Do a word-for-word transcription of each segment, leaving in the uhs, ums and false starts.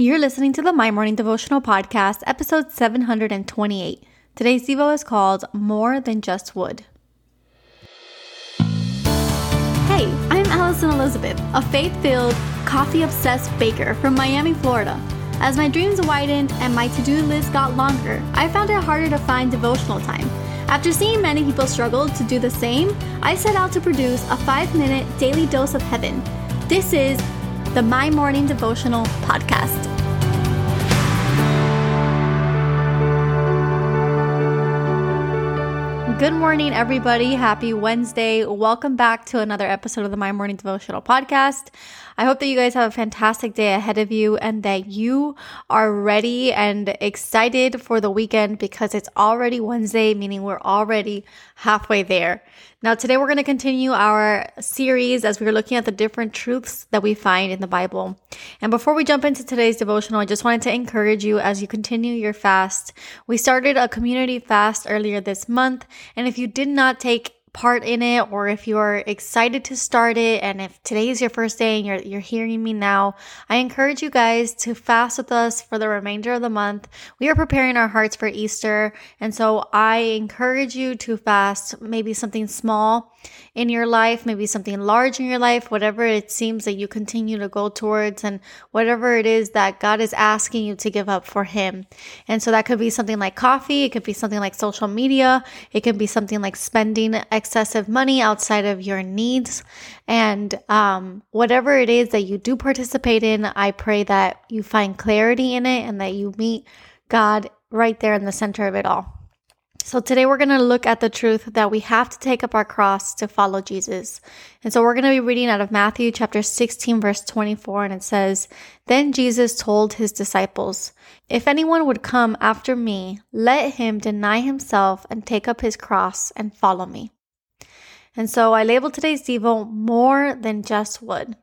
You're listening to the My Morning Devotional Podcast, episode seven hundred twenty-eight. Today's Devo is called More Than Just Wood. Hey, I'm Alison Elizabeth, a faith-filled, coffee-obsessed baker from Miami, Florida. As my dreams widened and my to-do list got longer, I found it harder to find devotional time. After seeing many people struggle to do the same, I set out to produce a five-minute daily dose of heaven. This is the My Morning Devotional Podcast. Good morning, everybody. Happy Wednesday. Welcome back to another episode of the My Morning Devotional Podcast. I hope that you guys have a fantastic day ahead of you and that you are ready and excited for the weekend because it's already Wednesday, meaning we're already halfway there. Now, today we're going to continue our series as we're looking at the different truths that we find in the Bible. And before we jump into today's devotional, I just wanted to encourage you as you continue your fast. We started a community fast earlier this month, and if you did not take part in it, or if you're excited to start it, and if today is your first day and you're you're hearing me now, I encourage you guys to fast with us for the remainder of the month. We are preparing our hearts for Easter, and so I encourage you to fast maybe something small in your life, maybe something large in your life, whatever it seems that you continue to go towards and whatever it is that God is asking you to give up for Him. And so that could be something like coffee, it could be something like social media, it could be something like spending excessive money outside of your needs. And um, whatever it is that you do participate in, I pray that you find clarity in it and that you meet God right there in the center of it all. So today we're going to look at the truth that we have to take up our cross to follow Jesus. And so we're going to be reading out of Matthew chapter sixteen, verse twenty-four, and it says, "Then Jesus told his disciples, 'If anyone would come after me, let him deny himself and take up his cross and follow me.'" And so I labeled today's Devo More Than Just Wood.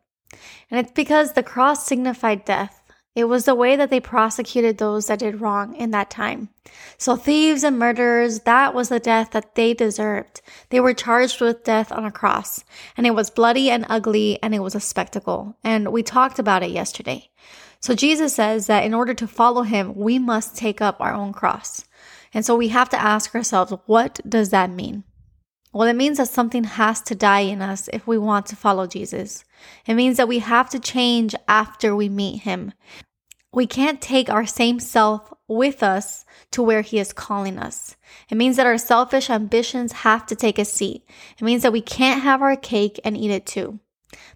And it's because the cross signified death. It was the way that they prosecuted those that did wrong in that time. So thieves and murderers, that was the death that they deserved. They were charged with death on a cross, and it was bloody and ugly, and it was a spectacle. And we talked about it yesterday. So Jesus says that in order to follow him, we must take up our own cross. And so we have to ask ourselves, what does that mean? Well, it means that something has to die in us if we want to follow Jesus. It means that we have to change after we meet him. We can't take our same self with us to where he is calling us. It means that our selfish ambitions have to take a seat. It means that we can't have our cake and eat it too.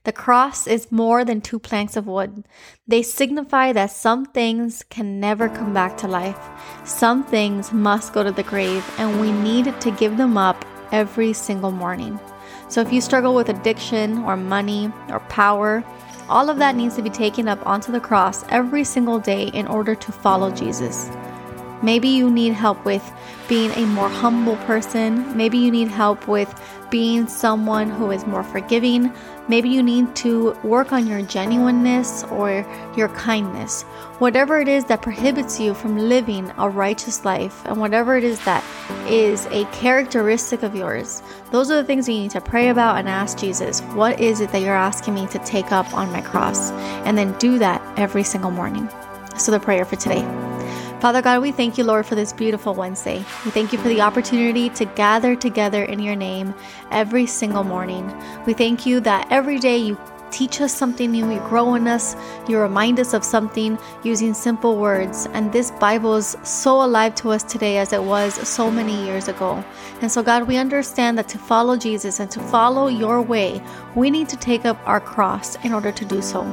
The cross is more than two planks of wood. They signify that some things can never come back to life. Some things must go to the grave, and we need to give them up every single morning. So if you struggle with addiction or money or power, all of that needs to be taken up onto the cross every single day in order to follow Jesus. Maybe you need help with being a more humble person. Maybe you need help with being someone who is more forgiving. Maybe you need to work on your genuineness or your kindness. Whatever it is that prohibits you from living a righteous life, and whatever it is that is a characteristic of yours, those are the things that you need to pray about and ask Jesus, what is it that you're asking me to take up on my cross? And then do that every single morning. So the prayer for today. Father God, we thank you, Lord, for this beautiful Wednesday. We thank you for the opportunity to gather together in your name every single morning. We thank you that every day you teach us something new, you grow in us, you remind us of something using simple words. And this Bible is so alive to us today as it was so many years ago. And so, God, we understand that to follow Jesus and to follow your way, we need to take up our cross in order to do so.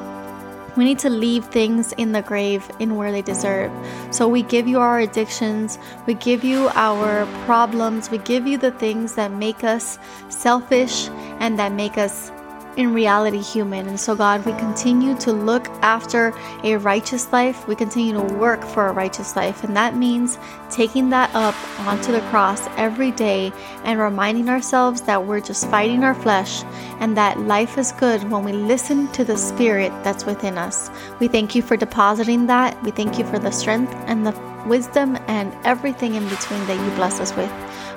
We need to leave things in the grave in where they deserve. So we give you our addictions, we give you our problems, we give you the things that make us selfish and that make us in reality human. And so God, we continue to look after a righteous life. We continue to work for a righteous life. And that means taking that up onto the cross every day and reminding ourselves that we're just fighting our flesh and that life is good when we listen to the spirit that's within us. We thank you for depositing that. We thank you for the strength and the wisdom and everything in between that you bless us with.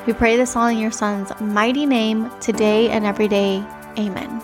We pray this all in your Son's mighty name today and every day. Amen.